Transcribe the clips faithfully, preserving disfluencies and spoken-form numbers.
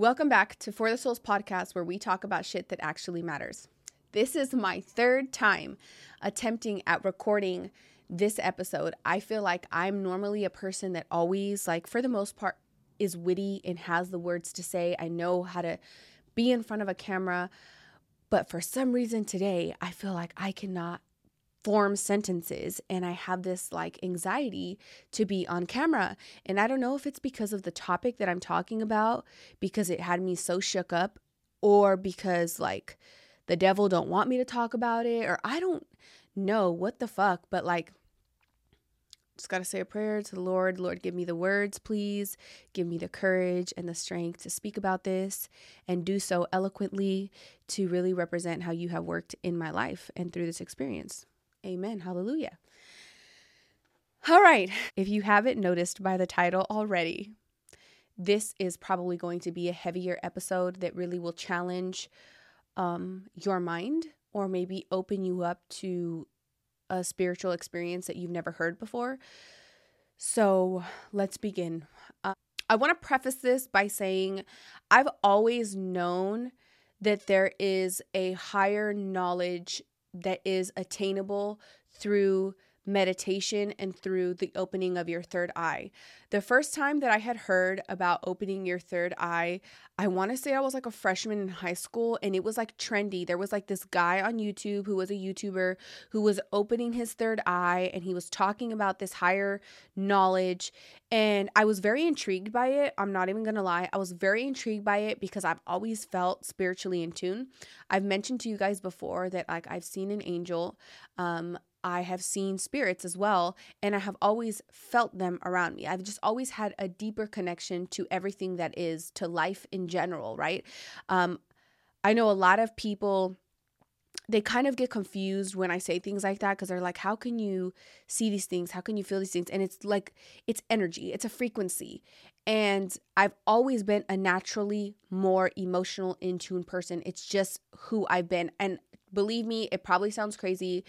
Welcome back to For the Souls Podcast, where we talk about shit that actually matters. This is my third time attempting at recording this episode. I feel like I'm normally a person that always, like for the most part, is witty and has the words to say. I know how to be in front of a camera, but for some reason today, I feel like I cannot form sentences and I have this like anxiety to be on camera. And I don't know if it's because of the topic that I'm talking about, because it had me so shook up, or because like the devil don't want me to talk about it, or I don't know what the fuck, but like just gotta say a prayer to the Lord. Lord, give me the words, please. Give me the courage and the strength to speak about this and do so eloquently to really represent how you have worked in my life and through this experience. Amen. Hallelujah. All right. If you haven't noticed by the title already, this is probably going to be a heavier episode that really will challenge um, your mind, or maybe open you up to a spiritual experience that you've never heard before. So let's begin. Uh, I want to preface this by saying I've always known that there is a higher knowledge that is attainable through meditation and through the opening of your third eye. The first time that I had heard about opening your third eye, I want to say I was like a freshman in high school, and it was like trendy. There was like this guy on YouTube who was a YouTuber who was opening his third eye, and he was talking about this higher knowledge, and I was very intrigued by it. I'm not even going to lie. I was very intrigued by it because I've always felt spiritually in tune. I've mentioned to you guys before that like I've seen an angel. Um, I have seen spirits as well, and I have always felt them around me. I've just always had a deeper connection to everything that is, to life in general, right? Um, I know a lot of people, they kind of get confused when I say things like that, because they're like, how can you see these things? How can you feel these things? And it's like, it's energy. It's a frequency. And I've always been a naturally more emotional, in tune person. It's just who I've been. And believe me, it probably sounds crazy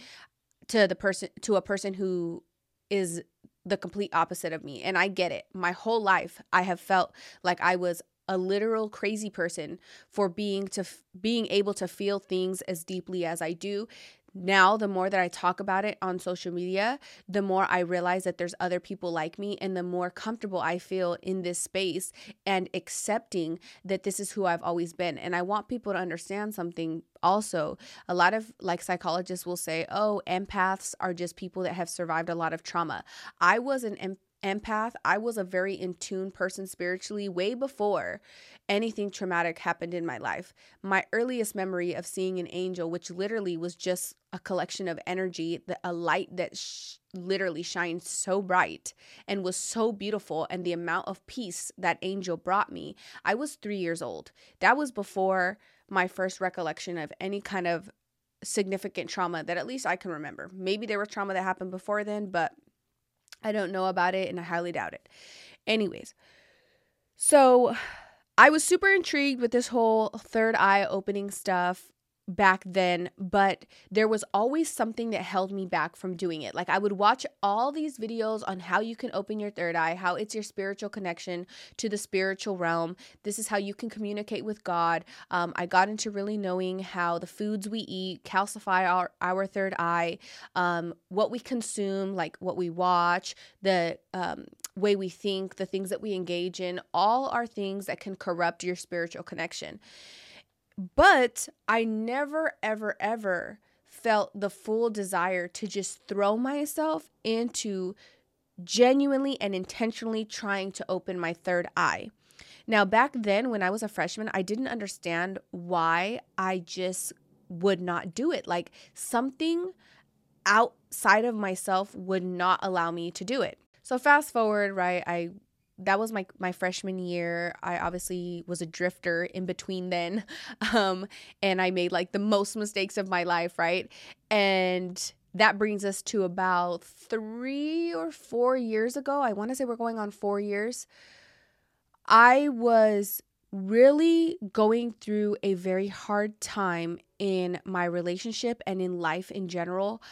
to the person, to a person who is the complete opposite of me. And I get it. My whole life, I have felt like I was a literal crazy person for being to being able to feel things as deeply as I do. Now, the more that I talk about it on social media, the more I realize that there's other people like me, and the more comfortable I feel in this space and accepting that this is who I've always been. And I want people to understand something also. A lot of like psychologists will say, oh, empaths are just people that have survived a lot of trauma. I was an empath. empath. I was a very in tune person spiritually way before anything traumatic happened in my life. My earliest memory of seeing an angel, which literally was just a collection of energy, a light that sh- literally shined so bright and was so beautiful, and the amount of peace that angel brought me, I was three years old. That was before my first recollection of any kind of significant trauma that at least I can remember. Maybe there was trauma that happened before then, but I don't know about it, and I highly doubt it. Anyways, so I was super intrigued with this whole third eye opening stuff back then, but there was always something that held me back from doing it. Like I would watch all these videos on how you can open your third eye, how it's your spiritual connection to the spiritual realm. This is how you can communicate with God. Um, I got into really knowing how the foods we eat calcify our, our third eye, um, what we consume, like what we watch, the um, way we think, the things that we engage in, all are things that can corrupt your spiritual connection. But I never, ever, ever felt the full desire to just throw myself into genuinely and intentionally trying to open my third eye. Now, back then when I was a freshman, I didn't understand why I just would not do it. Like something outside of myself would not allow me to do it. So fast forward, right? I That was my, my freshman year. I obviously was a drifter in between then. Um, and I made like the most mistakes of my life, right? And that brings us to about three or four years ago. I want to say we're going on four years. I was really going through a very hard time in my relationship and in life in general,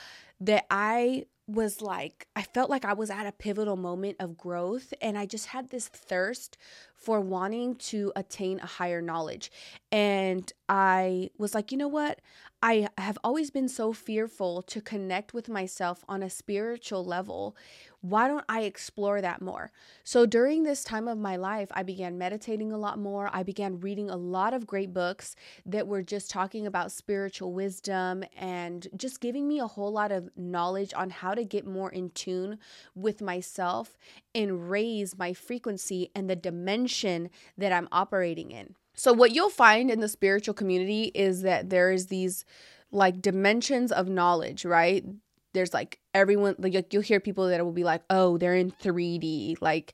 that I was like, I felt like I was at a pivotal moment of growth, and I just had this thirst for wanting to attain a higher knowledge. And I was like, you know what? I have always been so fearful to connect with myself on a spiritual level. Why don't I explore that more? So during this time of my life, I began meditating a lot more. I began reading a lot of great books that were just talking about spiritual wisdom and just giving me a whole lot of knowledge on how to get more in tune with myself and raise my frequency and the dimension that I'm operating in. So what you'll find in the spiritual community is that there is these like dimensions of knowledge, right? There's like everyone, like you'll hear people that will be like, oh, they're in three D. Like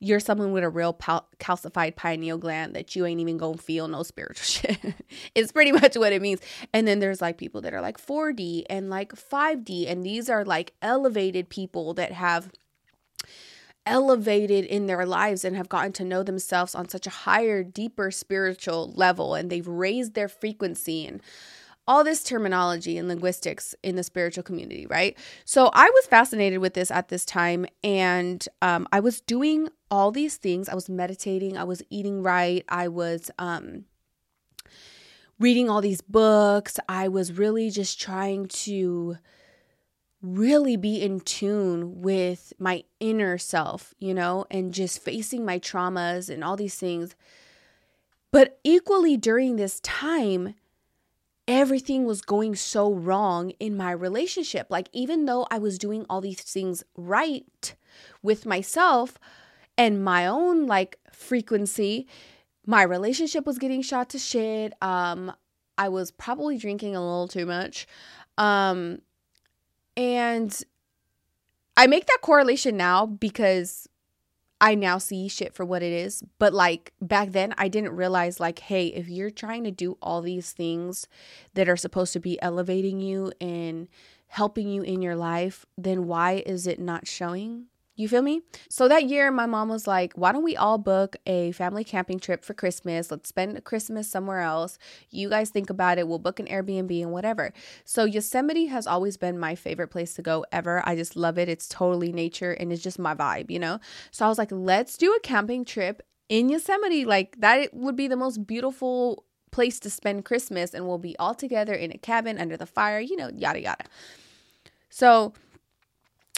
you're someone with a real pal- calcified pineal gland that you ain't even gonna feel no spiritual shit. It's pretty much what it means. And then there's like people that are like four D and like five D. And these are like elevated people that have elevated in their lives and have gotten to know themselves on such a higher, deeper spiritual level, and they've raised their frequency and all this terminology and linguistics in the spiritual community, right? So I was fascinated with this at this time, and um, I was doing all these things. I was meditating, I was eating right, I was um, reading all these books. I was really just trying to really be in tune with my inner self, you know, and just facing my traumas and all these things. But equally during this time, everything was going so wrong in my relationship. Like, even though I was doing all these things right with myself and my own like frequency, my relationship was getting shot to shit. Um, I was probably drinking a little too much. Um, And I make that correlation now because I now see shit for what it is. But like back then, I didn't realize like, hey, if you're trying to do all these things that are supposed to be elevating you and helping you in your life, then why is it not showing? You feel me? So that year, my mom was like, why don't we all book a family camping trip for Christmas? Let's spend Christmas somewhere else. You guys think about it. We'll book an Airbnb and whatever. So Yosemite has always been my favorite place to go ever. I just love it. It's totally nature and it's just my vibe, you know? So I was like, let's do a camping trip in Yosemite. Like that would be the most beautiful place to spend Christmas, and we'll be all together in a cabin under the fire, you know, yada, yada. So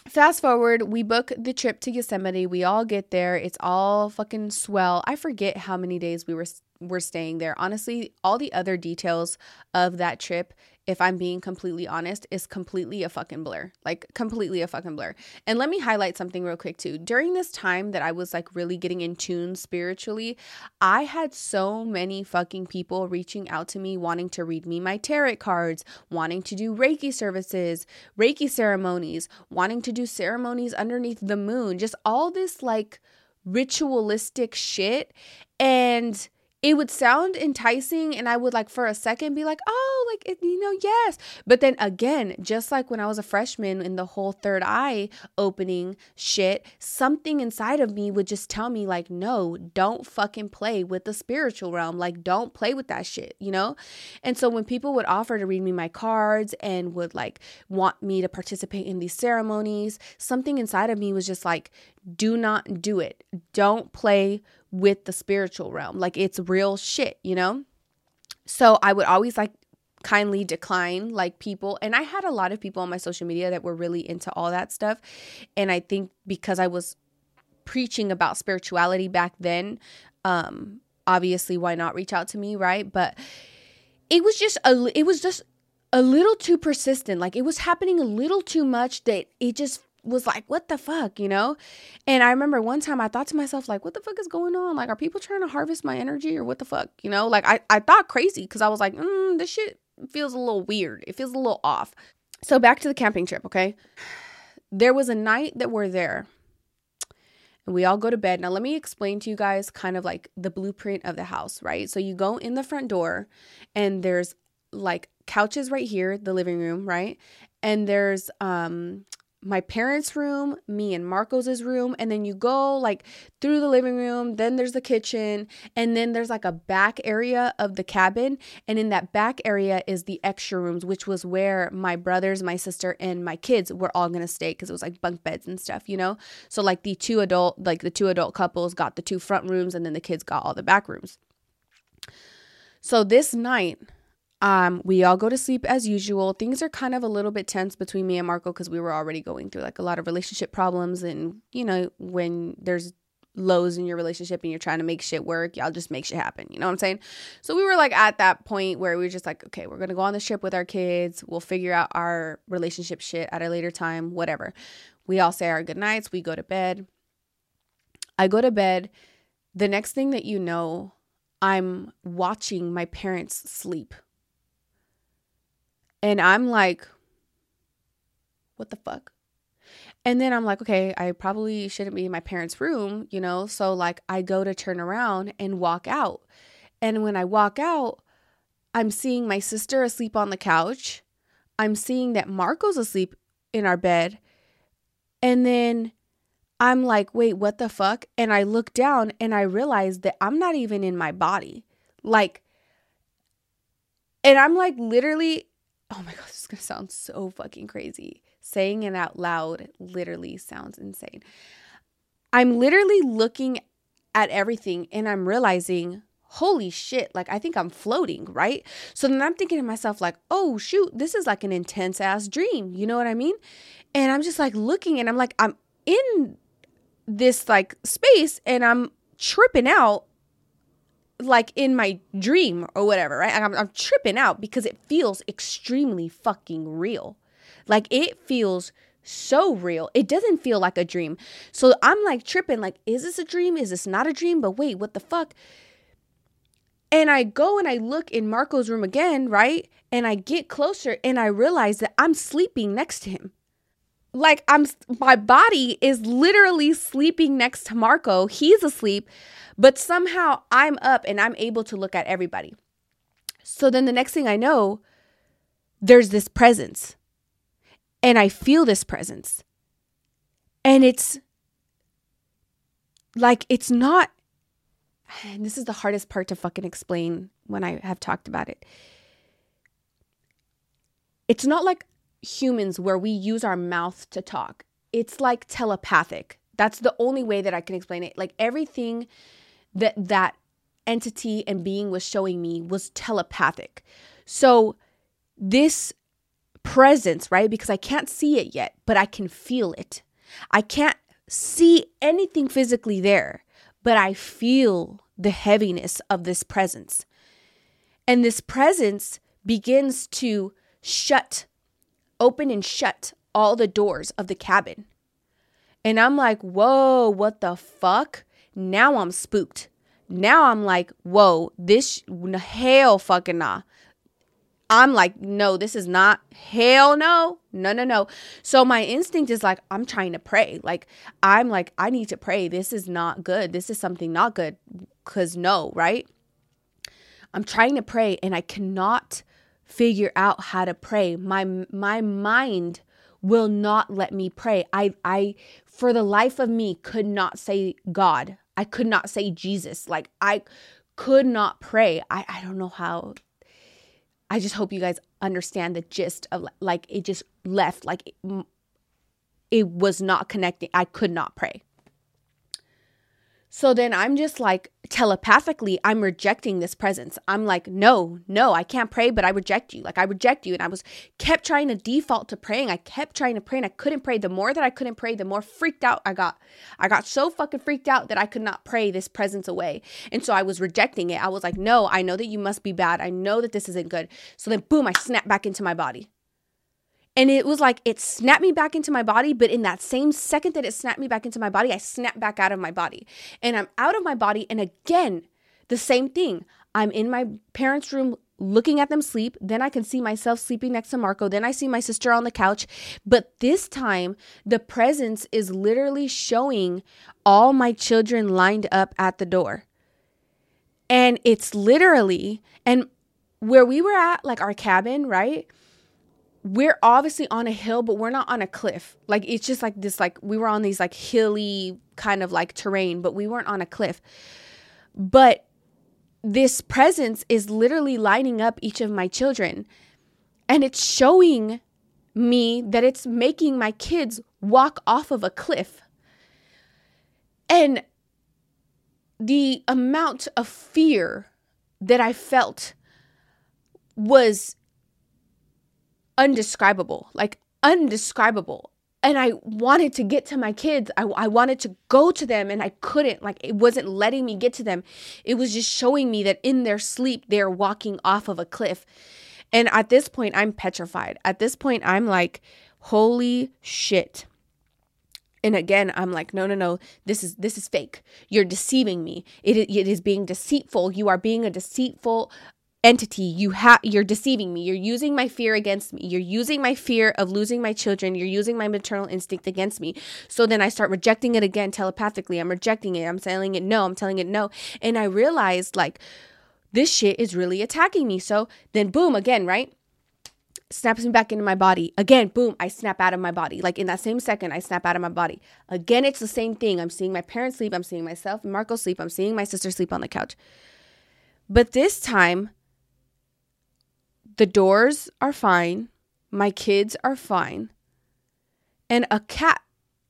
fast forward, we book the trip to Yosemite. We all get there. It's all fucking swell. I forget how many days we were were staying there. Honestly, all the other details of that trip, if I'm being completely honest, is completely a fucking blur. Like completely a fucking blur. And let me highlight something real quick too. During this time that I was like really getting in tune spiritually, I had so many fucking people reaching out to me, wanting to read me my tarot cards, wanting to do Reiki services, Reiki ceremonies, wanting to do ceremonies underneath the moon, just all this like ritualistic shit. And it would sound enticing, and I would like for a second be like, oh, like, you know, yes. But then again, just like when I was a freshman in the whole third eye opening shit, something inside of me would just tell me like, no, don't fucking play with the spiritual realm. Like, don't play with that shit, you know? And so when people would offer to read me my cards and would like want me to participate in these ceremonies, something inside of me was just like, do not do it. Don't play with the spiritual realm. Like, it's real shit, you know? So I would always like kindly decline like people. And I had a lot of people on my social media that were really into all that stuff. And I think because I was preaching about spirituality back then, um, obviously why not reach out to me, right? But it was just, a, it was just a little too persistent. Like, it was happening a little too much that it just was like, what the fuck, you know? And I remember one time I thought to myself, like, what the fuck is going on? Like, are people trying to harvest my energy or what the fuck? You know, like I, I thought crazy because I was like, mm, this shit feels a little weird. It feels a little off. So back to the camping trip, okay? There was a night that we're there and we all go to bed. Now, let me explain to you guys kind of like the blueprint of the house, right? So you go in the front door and there's like couches right here, the living room, right? And there's um my parents' room, me and Marcos's room, and then you go like through the living room, then there's the kitchen, and then there's like a back area of the cabin, and in that back area is the extra rooms, which was where my brothers, my sister, and my kids were all gonna stay, because it was like bunk beds and stuff, you know? So like the two adult, like the two adult couples got the two front rooms, and then the kids got all the back rooms. So this night, Um, we all go to sleep as usual. Things are kind of a little bit tense between me and Marco because we were already going through like a lot of relationship problems. And, you know, when there's lows in your relationship and you're trying to make shit work, y'all just make shit happen. You know what I'm saying? So we were like at that point where we were just like, okay, we're going to go on this trip with our kids. We'll figure out our relationship shit at a later time, whatever. We all say our goodnights. We go to bed. I go to bed. The next thing that you know, I'm watching my parents sleep. And I'm like, what the fuck? And then I'm like, okay, I probably shouldn't be in my parents' room, you know? So like I go to turn around and walk out. And when I walk out, I'm seeing my sister asleep on the couch. I'm seeing that Marco's asleep in our bed. And then I'm like, wait, what the fuck? And I look down and I realize that I'm not even in my body. Like, and I'm like literally... Oh my God, this is going to sound so fucking crazy. Saying it out loud literally sounds insane. I'm literally looking at everything and I'm realizing, holy shit, like I think I'm floating, right? So then I'm thinking to myself like, oh shoot, this is like an intense ass dream. You know what I mean? And I'm just like looking and I'm like, I'm in this like space and I'm tripping out. Like in my dream or whatever, right? I'm, I'm tripping out because it feels extremely fucking real. Like it feels so real. It doesn't feel like a dream. So I'm like tripping, like, is this a dream? Is this not a dream? But wait, what the fuck? And I go and I look in Marco's room again, right? And I get closer and I realize that I'm sleeping next to him. Like I'm, my body is literally sleeping next to Marco. He's asleep, but somehow I'm up and I'm able to look at everybody. So then the next thing I know, there's this presence and I feel this presence and it's like, it's not, and this is the hardest part to fucking explain when I have talked about it. It's not like humans where we use our mouth to talk. It's like telepathic. That's the only way that I can explain it. Like everything that that entity and being was showing me was telepathic. So this presence, right? Because I can't see it yet, but I can feel it. I can't see anything physically there, but I feel the heaviness of this presence. And this presence begins to shut open and shut all the doors of the cabin. And I'm like, whoa, what the fuck? Now I'm spooked. Now I'm like, whoa, this, hell fucking nah. I'm like, no, this is not, hell no, no, no, no. So my instinct is like, I'm trying to pray. Like, I'm like, I need to pray. This is not good. This is something not good. Cause no, right? I'm trying to pray and I cannot figure out how to pray. My my mind will not let me pray. I I for the life of me could not say God. I could not say Jesus. Like I could not pray. I, I don't know how. I just hope you guys understand the gist of like it just left. Like it, it was not connecting. I could not pray. So then I'm just like telepathically, I'm rejecting this presence. I'm like, no, no, I can't pray, but I reject you. Like I reject you. And I was kept trying to default to praying. I kept trying to pray and I couldn't pray. The more that I couldn't pray, the more freaked out I got. I got so fucking freaked out that I could not pray this presence away. And so I was rejecting it. I was like, no, I know that you must be bad. I know that this isn't good. So then boom, I snapped back into my body. And it was like, it snapped me back into my body, but in that same second that it snapped me back into my body, I snapped back out of my body. And I'm out of my body, and again, the same thing. I'm in my parents' room looking at them sleep, then I can see myself sleeping next to Marco, then I see my sister on the couch, but this time, the presence is literally showing all my children lined up at the door. And it's literally, and where we were at, like our cabin, right? we're obviously on a hill, but we're not on a cliff. Like, it's just like this, like we were on these like hilly kind of like terrain, but we weren't on a cliff. But this presence is literally lining up each of my children. And it's showing me that it's making my kids walk off of a cliff. And the amount of fear that I felt was indescribable, like indescribable. And I wanted to get to my kids. I, I wanted to go to them and I couldn't. Like, it wasn't letting me get to them. It was just showing me that in their sleep, they're walking off of a cliff. And at this point, I'm petrified. At this point, I'm like, holy shit. And again, I'm like, no, no, no, this is this is fake. You're deceiving me. It, it is being deceitful. You are being a deceitful entity. You have you're deceiving me. You're using my fear against me. You're using my fear of losing my children. You're using my maternal instinct against me. So then I start rejecting it again telepathically. I'm rejecting it. I'm telling it no. I'm telling it no. And I realized, like, this shit is really attacking me. So then boom, again, right? Snaps me back into my body. Again, boom, I snap out of my body. Like, in that same second, I snap out of my body. Again, it's the same thing. I'm seeing my parents sleep. I'm seeing myself and Marco sleep. I'm seeing my sister sleep on the couch. But this time, the doors are fine. My kids are fine. And a cat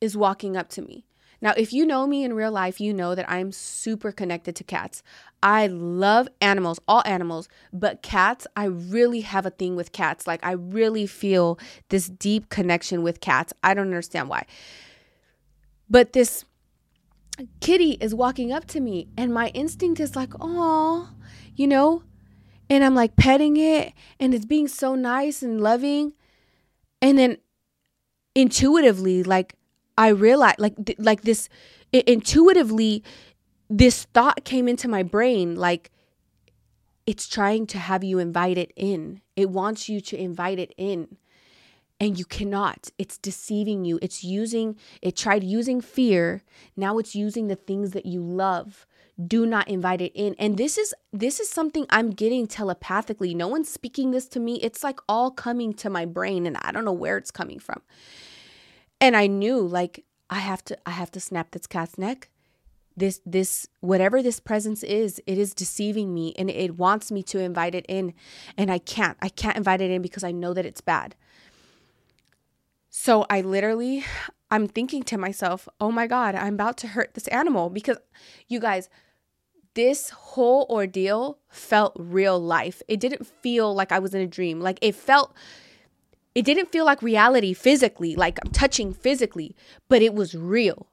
is walking up to me. Now, if you know me in real life, you know that I'm super connected to cats. I love animals, all animals, but cats, I really have a thing with cats. Like, I really feel this deep connection with cats. I don't understand why. But this kitty is walking up to me, and my instinct is like, oh, you know, and I'm like petting it, and it's being so nice and loving. And then intuitively, like, I realized, like, th- like this, it, intuitively, this thought came into my brain, like, it's trying to have you invite it in. It wants you to invite it in, and you cannot. It's deceiving you. It's using, it tried using fear. Now it's using the things that you love. Do not invite it in. And this is, this is something I'm getting telepathically. No one's speaking this to me. It's like all coming to my brain, and I don't know where it's coming from. And I knew, like, I have to, I have to snap this cat's neck. This, this, whatever this presence is, it is deceiving me, and it wants me to invite it in, and I can't, I can't invite it in because I know that it's bad. So I literally, I'm thinking to myself, oh my God, I'm about to hurt this animal, because you guys, this whole ordeal felt real life. It didn't feel like I was in a dream. Like, it felt, it didn't feel like reality physically, like I'm touching physically, but it was real.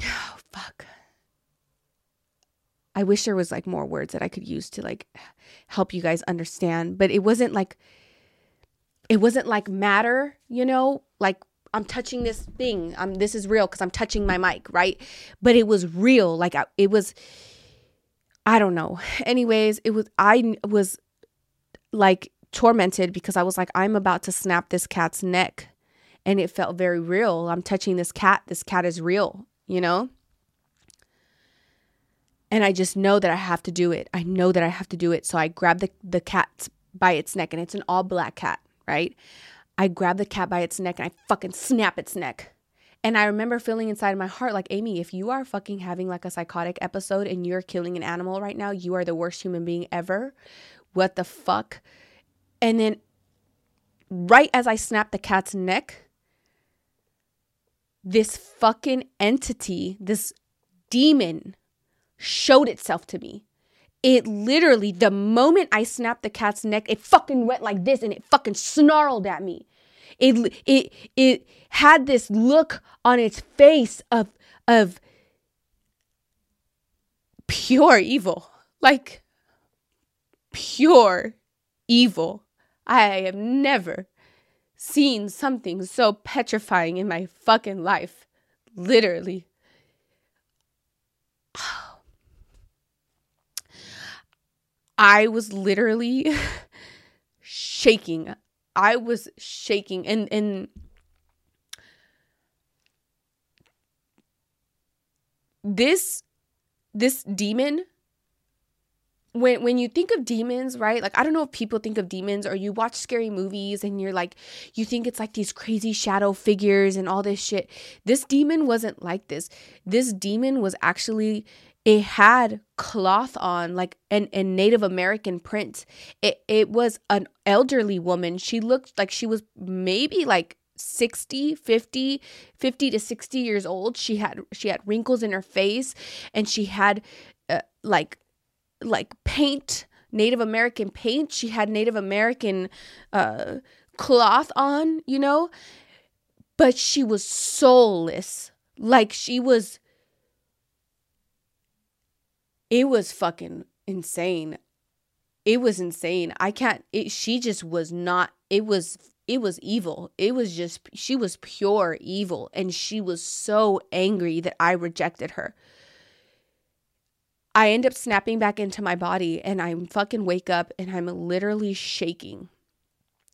Oh, fuck. I wish there was like more words that I could use to like help you guys understand, but it wasn't like, it wasn't like matter, you know, like I'm touching this thing. Um, this is real because I'm touching my mic, right? But it was real. Like I, it was, I don't know. Anyways, it was, I was like, tormented because I was like, I'm about to snap this cat's neck, and it felt very real. I'm touching this cat. This cat is real, you know? And I just know that I have to do it. I know that I have to do it. So I grab the, the cat by its neck, and it's an all black cat, right? I grab the cat by its neck and I fucking snap its neck. And I remember feeling inside my heart like, Amy, if you are fucking having like a psychotic episode and you're killing an animal right now, you are the worst human being ever. What the fuck? And then right as I snapped the cat's neck, this fucking entity, this demon, showed itself to me. It literally, the moment I snapped the cat's neck, it fucking went like this and it fucking snarled at me. It it it had this look on its face of of pure evil. Like pure evil. I have never seen something so petrifying in my fucking life. Literally. I was literally shaking. I was shaking. And, and this, this demon when when you think of demons, right? Like, I don't know if people think of demons, or you watch scary movies and you're like, you think it's like these crazy shadow figures and all this shit. This demon wasn't like this. This demon was actually, it had cloth on, like an, a Native American print. It, it was an elderly woman. She looked like she was maybe like sixty, fifty, fifty to sixty years old. She had, she had wrinkles in her face, and she had uh, like, like paint, Native American paint. She had Native American uh, cloth on, you know, but she was soulless. Like she was, it was fucking insane. It was insane. I can't, it, she just was not, it was It was evil. It was just, she was pure evil. And she was so angry that I rejected her. I end up snapping back into my body, and I fucking wake up, and I'm literally shaking.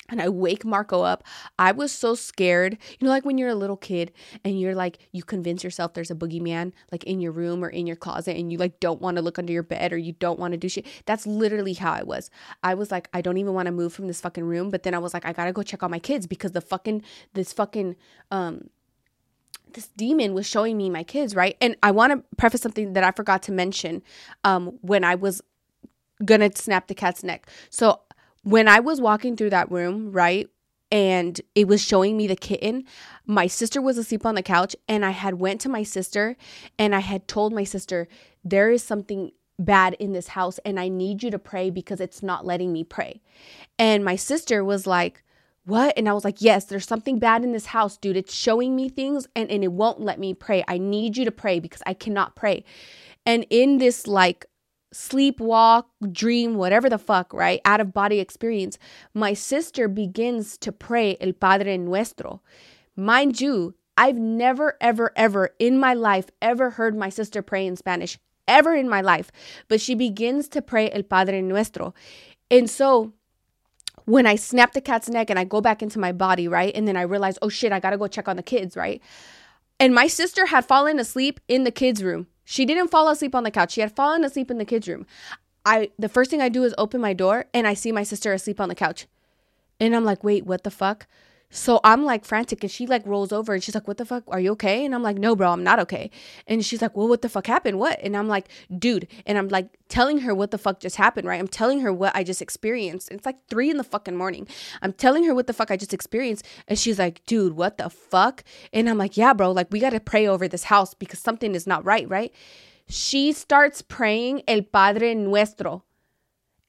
And I wake Marco up. I was so scared. You know, like when you're a little kid and you're like, you convince yourself there's a boogeyman like in your room or in your closet, and you like don't want to look under your bed, or you don't want to do shit. That's literally how I was. I was like, I don't even want to move from this fucking room. But then I was like, I got to go check on my kids, because the fucking, this fucking, um, this demon was showing me my kids, right? And I want to preface something that I forgot to mention um, when I was going to snap the cat's neck. So when I was walking through that room, right, and it was showing me the kitten, my sister was asleep on the couch, and I had went to my sister, and I had told my sister, there is something bad in this house, and I need you to pray because it's not letting me pray. And my sister was like, what? And I was like, yes, there's something bad in this house, dude. It's showing me things, and, and it won't let me pray. I need you to pray because I cannot pray. And in this, like, sleepwalk, dream, whatever the fuck, right? Out of body experience. My sister begins to pray El Padre Nuestro. Mind you, I've never, ever, ever in my life ever heard my sister pray in Spanish, ever in my life. But she begins to pray El Padre Nuestro. And so when I snap the cat's neck and I go back into my body, right? And then I realize, oh shit, I gotta go check on the kids, right? And my sister had fallen asleep in the kids' room. She didn't fall asleep on the couch. She had fallen asleep in the kids' room. I the first thing I do is open my door, and I see my sister asleep on the couch. And I'm like, wait, what the fuck? So I'm like frantic, and she like rolls over, and she's like, what the fuck? Are you okay? And I'm like, no, bro, I'm not okay. And she's like, well, what the fuck happened? What? And I'm like, dude. And I'm like telling her what the fuck just happened, right? I'm telling her what I just experienced. It's like three in the fucking morning. I'm telling her what the fuck I just experienced. And she's like, dude, what the fuck? And I'm like, yeah, bro, like we got to pray over this house because something is not right, right? She starts praying El Padre Nuestro.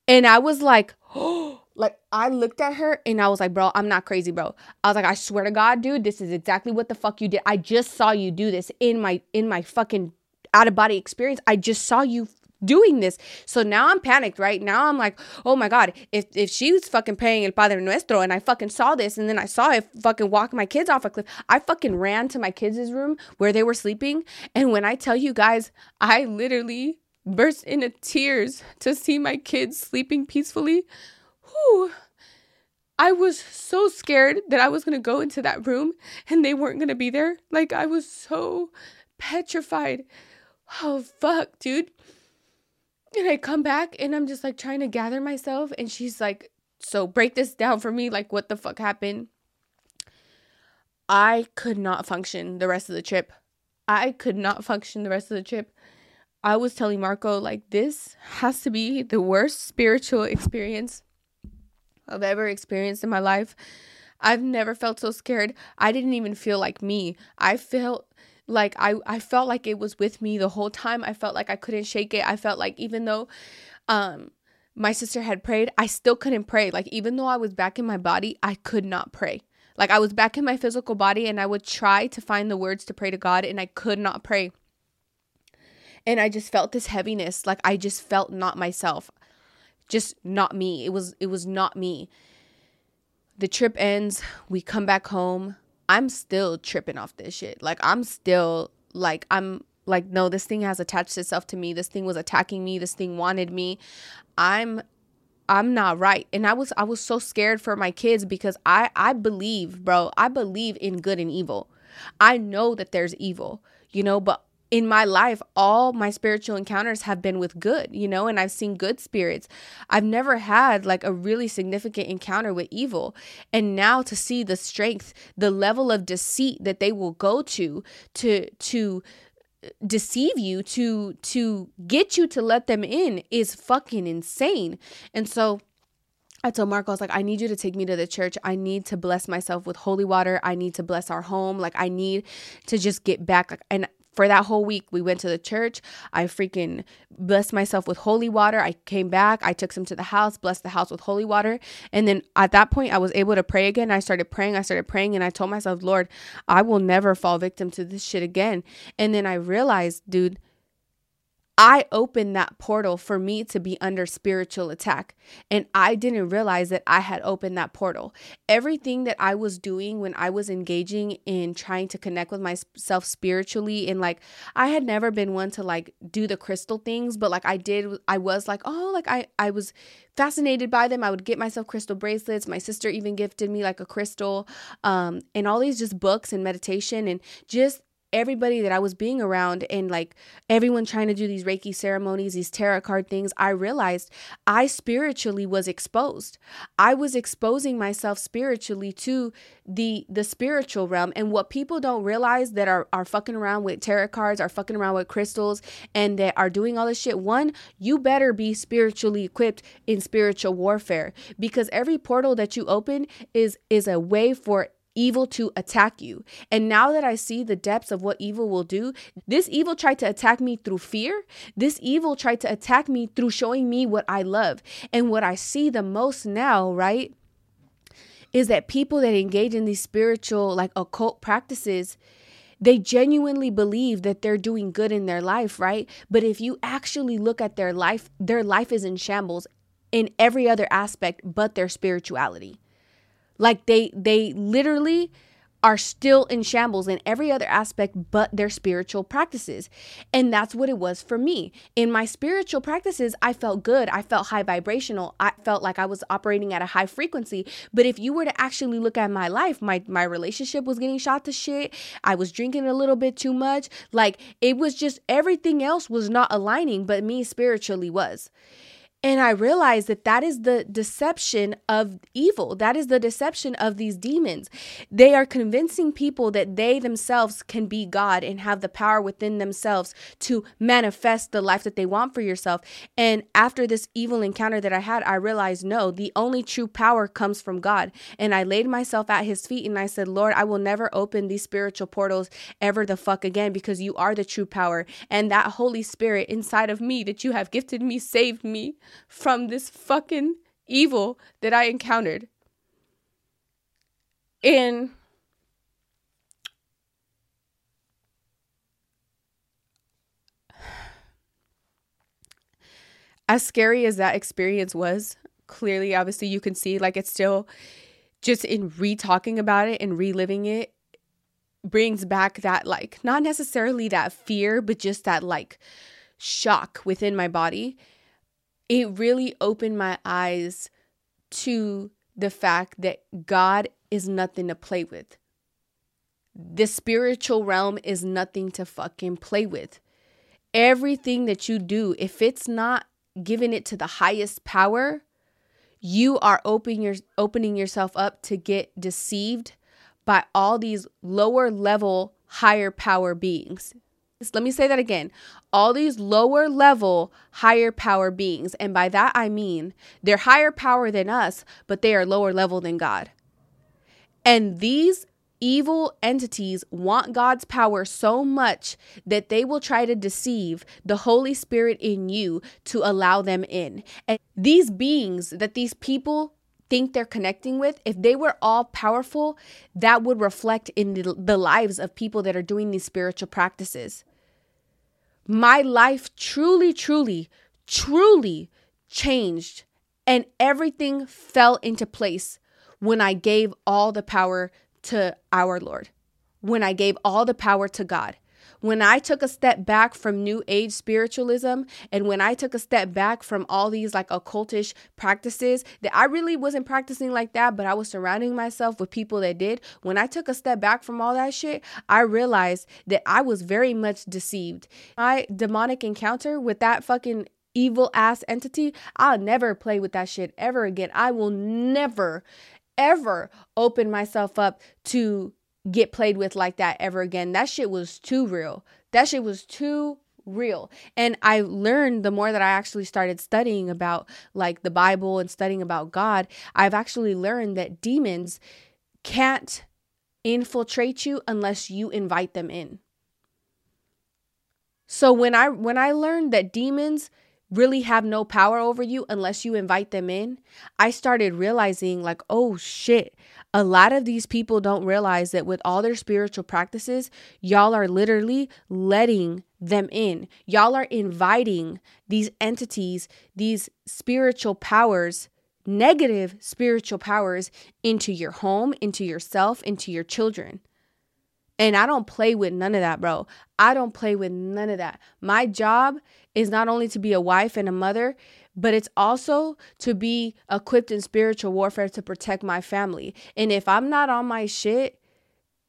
And I was like, oh. Like, I looked at her, and I was like, bro, I'm not crazy, bro. I was like, I swear to God, dude, this is exactly what the fuck you did. I just saw you do this in my in my fucking out-of-body experience. I just saw you doing this. So now I'm panicked, right? Now I'm like, oh, my God, if if she was fucking praying El Padre Nuestro, and I fucking saw this, and then I saw it fucking walk my kids off a cliff, I fucking ran to my kids' room where they were sleeping. And when I tell you guys, I literally burst into tears to see my kids sleeping peacefully. I was so scared that I was going to go into that room and they weren't going to be there. Like, I was so petrified. Oh, fuck, dude. And I come back, and I'm just like trying to gather myself. And she's like, so break this down for me. Like, what the fuck happened? I could not function the rest of the trip. I could not function the rest of the trip. I was telling Marco, like, this has to be the worst spiritual experience I've ever experienced in my life. I've never felt so scared. I didn't even feel like me. I felt like I, I felt like it was with me the whole time. I felt like I couldn't shake it. I felt like even though um, my sister had prayed, I still couldn't pray. Like, even though I was back in my body, I could not pray. Like, I was back in my physical body, and I would try to find the words to pray to God, and I could not pray. And I just felt this heaviness. Like, I just felt not myself. Just not me. It was it was not me. The trip ends. We come back home. I'm still tripping off this shit. Like, I'm still like, I'm like, no, this thing has attached itself to me. This thing was attacking me. This thing wanted me. I'm I'm not right. And I was I was so scared for my kids because I, I believe, bro, I believe in good and evil. I know that there's evil, you know, but in my life, all my spiritual encounters have been with good, you know, and I've seen good spirits. I've never had like a really significant encounter with evil. And now to see the strength, the level of deceit that they will go to, to, to deceive you, to, to get you to let them in is fucking insane. And so I told Marco, I was like, I need you to take me to the church. I need to bless myself with holy water. I need to bless our home. Like, I need to just get back. And for that whole week, we went to the church. I freaking blessed myself with holy water. I came back. I took some to the house, blessed the house with holy water. And then at that point, I was able to pray again. I started praying. I started praying. And I told myself, Lord, I will never fall victim to this shit again. And then I realized, dude, I opened that portal for me to be under spiritual attack. And I didn't realize that I had opened that portal. Everything that I was doing when I was engaging in trying to connect with myself spiritually, and like, I had never been one to like do the crystal things, but like I did, I was like, oh, like I, I was fascinated by them. I would get myself crystal bracelets. My sister even gifted me like a crystal, um, and all these just books and meditation and just everybody that I was being around, and like everyone trying to do these Reiki ceremonies, these tarot card things. I realized I spiritually was exposed. I was exposing myself spiritually to the the spiritual realm. And what people don't realize that are, are fucking around with tarot cards, are fucking around with crystals, and that are doing all this shit. One, you better be spiritually equipped in spiritual warfare, because every portal that you open is is a way for evil to attack you. And now that I see the depths of what evil will do, this evil tried to attack me through fear. This evil tried to attack me through showing me what I love. And what I see the most now, right, is that people that engage in these spiritual, like occult practices, they genuinely believe that they're doing good in their life, right? But if you actually look at their life, their life is in shambles in every other aspect but their spirituality. Like they they literally are still in shambles in every other aspect but their spiritual practices. And that's what it was for me. In my spiritual practices, I felt good. I felt high vibrational. I felt like I was operating at a high frequency. But if you were to actually look at my life, my, my relationship was getting shot to shit. I was drinking a little bit too much. Like, it was just everything else was not aligning, but me spiritually was. And I realized that that is the deception of evil. That is the deception of these demons. They are convincing people that they themselves can be God and have the power within themselves to manifest the life that they want for yourself. And after this evil encounter that I had, I realized, no, the only true power comes from God. And I laid myself at his feet and I said, Lord, I will never open these spiritual portals ever the fuck again, because you are the true power. And that Holy Spirit inside of me that you have gifted me saved me from this fucking evil that I encountered. And as scary as that experience was, clearly, obviously, you can see, like, it's still just in re-talking about it and reliving it brings back that, like, not necessarily that fear, but just that, like, shock within my body. It really opened my eyes to the fact that God is nothing to play with. The spiritual realm is nothing to fucking play with. Everything that you do, if it's not giving it to the highest power, you are open your, opening yourself up to get deceived by all these lower level, higher power beings. Let me say that again. All these lower level, higher power beings. And by that, I mean, they're higher power than us, but they are lower level than God. And these evil entities want God's power so much that they will try to deceive the Holy Spirit in you to allow them in. And these beings that these people think they're connecting with, if they were all powerful, that would reflect in the, the lives of people that are doing these spiritual practices. My life truly, truly, truly changed, and everything fell into place when I gave all the power to our Lord, when I gave all the power to God, When I took a step back from New Age spiritualism, and when I took a step back from all these like occultish practices that I really wasn't practicing like that, but I was surrounding myself with people that did. When I took a step back from all that shit, I realized that I was very much deceived. My demonic encounter with that fucking evil ass entity, I'll never play with that shit ever again. I will never, ever open myself up to get played with like that ever again. That shit was too real. That shit was too real. And I learned the more that I actually started studying about like the Bible and studying about God, I've actually learned that demons can't infiltrate you unless you invite them in. So when I when I learned that demons really have no power over you unless you invite them in, I started realizing like, oh shit, a lot of these people don't realize that with all their spiritual practices, y'all are literally letting them in. Y'all are inviting these entities, these spiritual powers, negative spiritual powers into your home, into yourself, into your children. And I don't play with none of that, bro. I don't play with none of that. My job is not only to be a wife and a mother, but it's also to be equipped in spiritual warfare to protect my family. And if I'm not on my shit,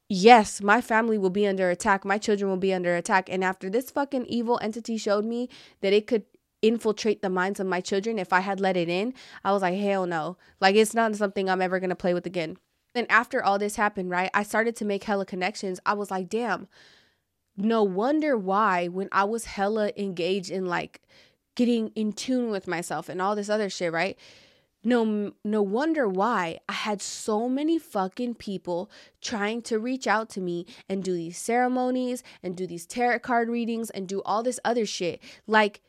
yes, my family will be under attack. My children will be under attack. And after this fucking evil entity showed me that it could infiltrate the minds of my children if I had let it in, I was like, hell no. Like, it's not something I'm ever going to play with again. And after all this happened, right, I started to make hella connections. I was like, damn, no wonder why when I was hella engaged in like getting in tune with myself and all this other shit, right? No, no wonder why I had so many fucking people trying to reach out to me and do these ceremonies and do these tarot card readings and do all this other shit. Like,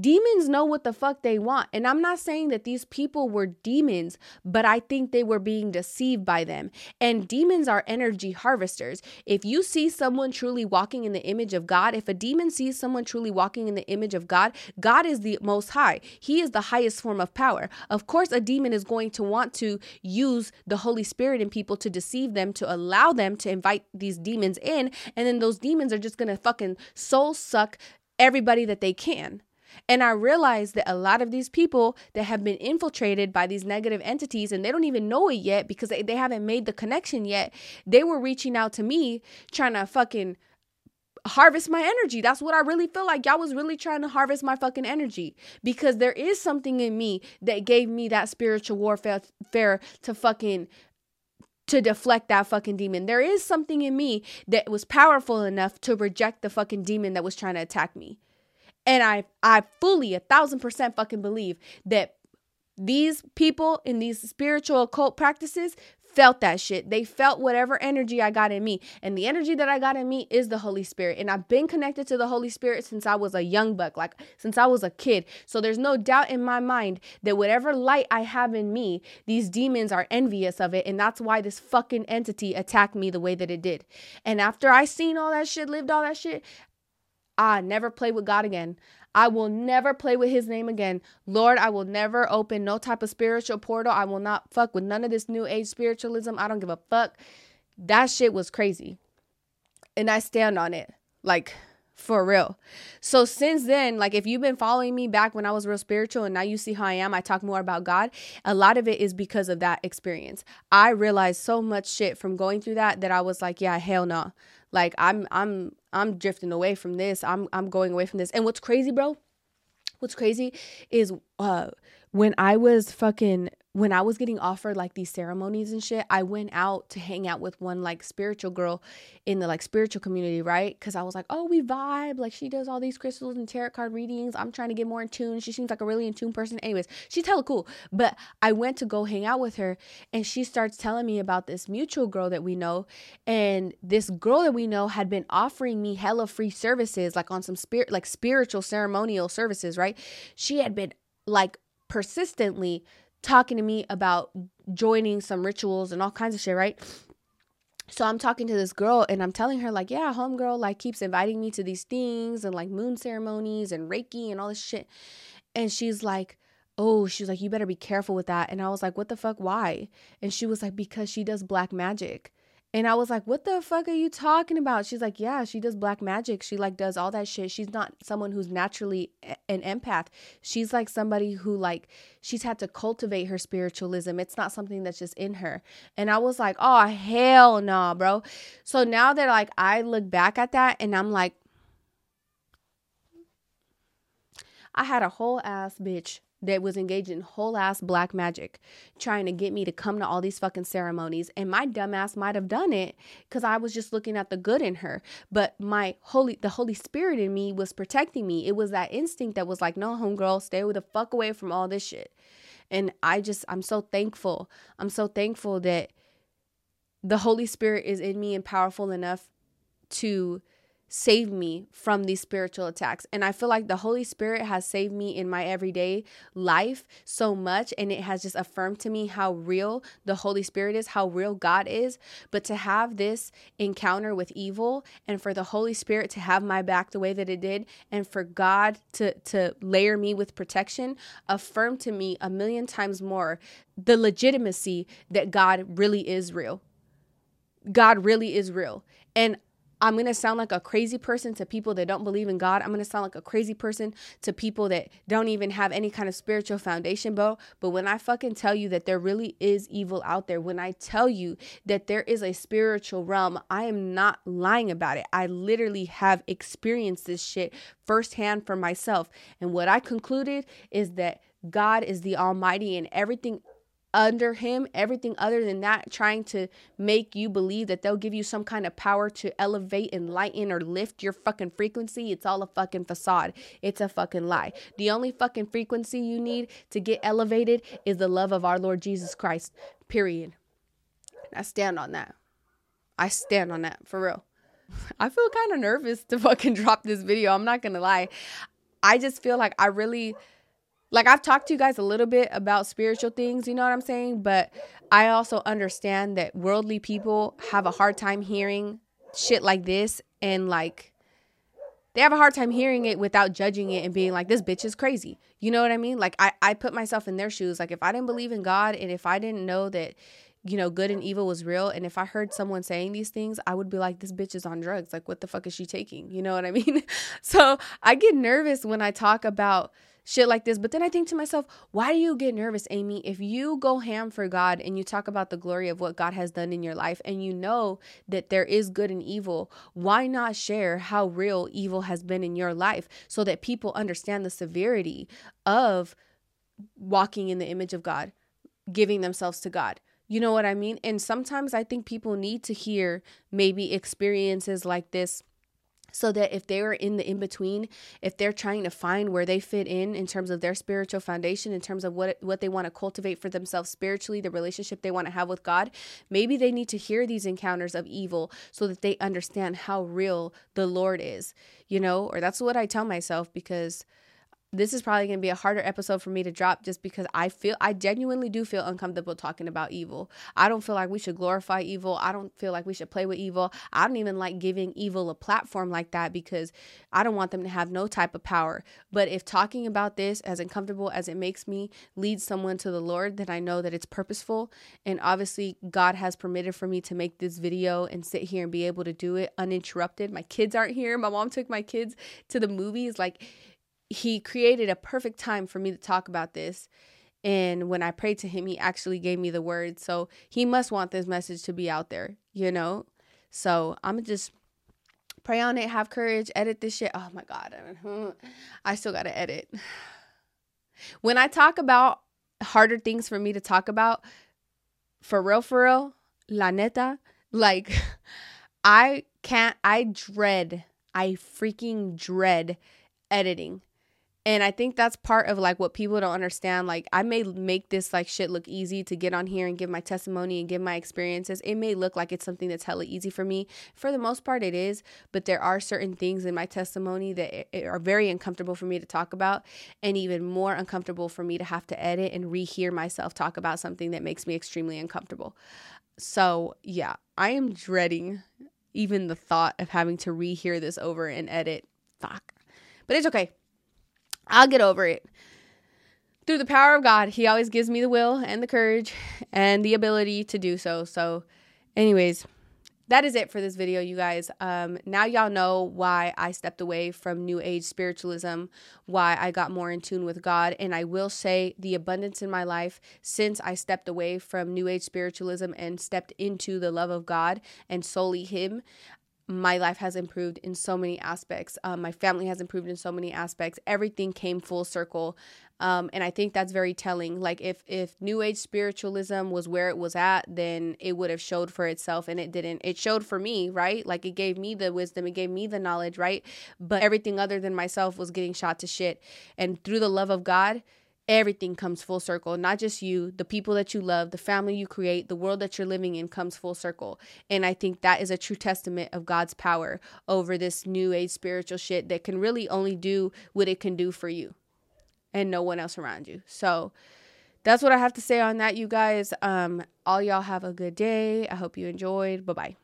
demons know what the fuck they want. And I'm not saying that these people were demons, but I think they were being deceived by them. And demons are energy harvesters. If you see someone truly walking in the image of God, if a demon sees someone truly walking in the image of God, God is the most high. He is the highest form of power. Of course, a demon is going to want to use the Holy Spirit in people to deceive them, to allow them to invite these demons in. And then those demons are just going to fucking soul suck everybody that they can. And I realized that a lot of these people that have been infiltrated by these negative entities, and they don't even know it yet because they, they haven't made the connection yet, they were reaching out to me trying to fucking harvest my energy. That's what I really feel like. Y'all was really trying to harvest my fucking energy, because there is something in me that gave me that spiritual warfare fair to fucking... to deflect that fucking demon. There is something in me that was powerful enough to reject the fucking demon that was trying to attack me. And I I fully, a thousand percent fucking believe that these people in these spiritual occult practices felt that shit. They felt whatever energy I got in me. And the energy that I got in me is the Holy Spirit. And I've been connected to the Holy Spirit since I was a young buck, like since I was a kid. So there's no doubt in my mind that whatever light I have in me, these demons are envious of it. And that's why this fucking entity attacked me the way that it did. And after I seen all that shit, lived all that shit, I never play with God again. I will never play with his name again. Lord, I will never open no type of spiritual portal. I will not fuck with none of this new age spiritualism. I don't give a fuck. That shit was crazy. And I stand on it. Like, for real. So since then, like, if you've been following me back when I was real spiritual and now you see how I am, I talk more about God. A lot of it is because of that experience. I realized so much shit from going through that that I was like, yeah, hell no. Like, I'm, I'm, I'm drifting away from this. I'm, I'm going away from this. And what's crazy, bro, what's crazy is, uh, when I was fucking, when I was getting offered like these ceremonies and shit, I went out to hang out with one like spiritual girl in the like spiritual community, right? Cause I was like, oh, we vibe. Like, she does all these crystals and tarot card readings. I'm trying to get more in tune. She seems like a really in tune person. Anyways, she's hella cool. But I went to go hang out with her, and she starts telling me about this mutual girl that we know. And this girl that we know had been offering me hella free services, like on some spirit, like spiritual ceremonial services, right? She had been like persistently talking to me about joining some rituals and all kinds of shit, right? So I'm talking to this girl and I'm telling her like, yeah, homegirl like keeps inviting me to these things and like moon ceremonies and Reiki and all this shit. And she's like, oh, she was like, you better be careful with that. And I was like, what the fuck? Why? And she was like, because she does black magic. And I was like, what the fuck are you talking about? She's like, yeah, she does black magic. She like does all that shit. She's not someone who's naturally an empath. She's like somebody who like, she's had to cultivate her spiritualism. It's not something that's just in her. And I was like, oh, hell nah, bro. So now that like I look back at that and I'm like, I had a whole ass bitch that was engaged in whole ass black magic trying to get me to come to all these fucking ceremonies. And my dumbass might have done it because I was just looking at the good in her. But my holy, the Holy Spirit in me was protecting me. It was that instinct that was like, no, homegirl, stay the fuck away from all this shit. And I just, I'm so thankful. I'm so thankful that the Holy Spirit is in me and powerful enough to save me from these spiritual attacks. And I feel like the Holy Spirit has saved me in my everyday life so much. And it has just affirmed to me how real the Holy Spirit is, how real God is. But to have this encounter with evil and for the Holy Spirit to have my back the way that it did and for God to, to layer me with protection affirmed to me a million times more the legitimacy that God really is real. God really is real. And I'm going to sound like a crazy person to people that don't believe in God. I'm going to sound like a crazy person to people that don't even have any kind of spiritual foundation, bro. But when I fucking tell you that there really is evil out there, when I tell you that there is a spiritual realm, I am not lying about it. I literally have experienced this shit firsthand for myself. And what I concluded is that God is the Almighty and everything under him, everything other than that, trying to make you believe that they'll give you some kind of power to elevate, enlighten, or lift your fucking frequency, it's all a fucking facade. It's a fucking lie. The only fucking frequency you need to get elevated is the love of our Lord Jesus Christ, period. And I stand on that. I stand on that, for real. I feel kind of nervous to fucking drop this video. I'm not gonna lie. I just feel like I really... Like, I've talked to you guys a little bit about spiritual things, you know what I'm saying? But I also understand that worldly people have a hard time hearing shit like this. And, like, they have a hard time hearing it without judging it and being like, this bitch is crazy. You know what I mean? Like, I, I put myself in their shoes. Like, if I didn't believe in God and if I didn't know that, you know, good and evil was real, and if I heard someone saying these things, I would be like, this bitch is on drugs. Like, what the fuck is she taking? You know what I mean? So I get nervous when I talk about shit like this. But then I think to myself, why do you get nervous, Amy? If you go ham for God and you talk about the glory of what God has done in your life and you know that there is good and evil, why not share how real evil has been in your life so that people understand the severity of walking in the image of God, giving themselves to God? You know what I mean? And sometimes I think people need to hear maybe experiences like this so that if they are in the in-between, if they're trying to find where they fit in in terms of their spiritual foundation, in terms of what what they want to cultivate for themselves spiritually, the relationship they want to have with God, maybe they need to hear these encounters of evil so that they understand how real the Lord is, you know? Or that's what I tell myself, because this is probably going to be a harder episode for me to drop just because I feel, I genuinely do feel uncomfortable talking about evil. I don't feel like we should glorify evil. I don't feel like we should play with evil. I don't even like giving evil a platform like that because I don't want them to have no type of power. But if talking about this, as uncomfortable as it makes me, leads someone to the Lord, then I know that it's purposeful. And obviously God has permitted for me to make this video and sit here and be able to do it uninterrupted. My kids aren't here. My mom took my kids to the movies. Like, he created a perfect time for me to talk about this. And when I prayed to him, he actually gave me the word. So he must want this message to be out there, you know? So I'm going to just pray on it, have courage, edit this shit. Oh my God. I still got to edit. When I talk about harder things for me to talk about, for real, for real, la neta, like I can't, I dread, I freaking dread editing. And I think that's part of like what people don't understand. Like, I may make this like shit look easy to get on here and give my testimony and give my experiences. It may look like it's something that's hella easy for me. For the most part, it is. But there are certain things in my testimony that are very uncomfortable for me to talk about, and even more uncomfortable for me to have to edit and rehear myself talk about something that makes me extremely uncomfortable. So yeah, I am dreading even the thought of having to rehear this over and edit. Fuck. But it's okay. I'll get over it. Through the power of God, he always gives me the will and the courage and the ability to do so. So anyways, that is it for this video, you guys. Um, now y'all know why I stepped away from New Age spiritualism, why I got more in tune with God. And I will say the abundance in my life since I stepped away from New Age spiritualism and stepped into the love of God and solely Him, my life has improved in so many aspects. Um, my family has improved in so many aspects. Everything came full circle. Um, and I think that's very telling. Like if, if New Age spiritualism was where it was at, then it would have showed for itself, and it didn't. It showed for me, right? Like it gave me the wisdom, it gave me the knowledge, right? But everything other than myself was getting shot to shit. And through the love of God, everything comes full circle, not just you, the people that you love, the family you create, the world that you're living in comes full circle. And I think that is a true testament of God's power over this New Age spiritual shit that can really only do what it can do for you and no one else around you. So that's what I have to say on that, you guys. Um, all y'all have a good day. I hope you enjoyed. Bye-bye.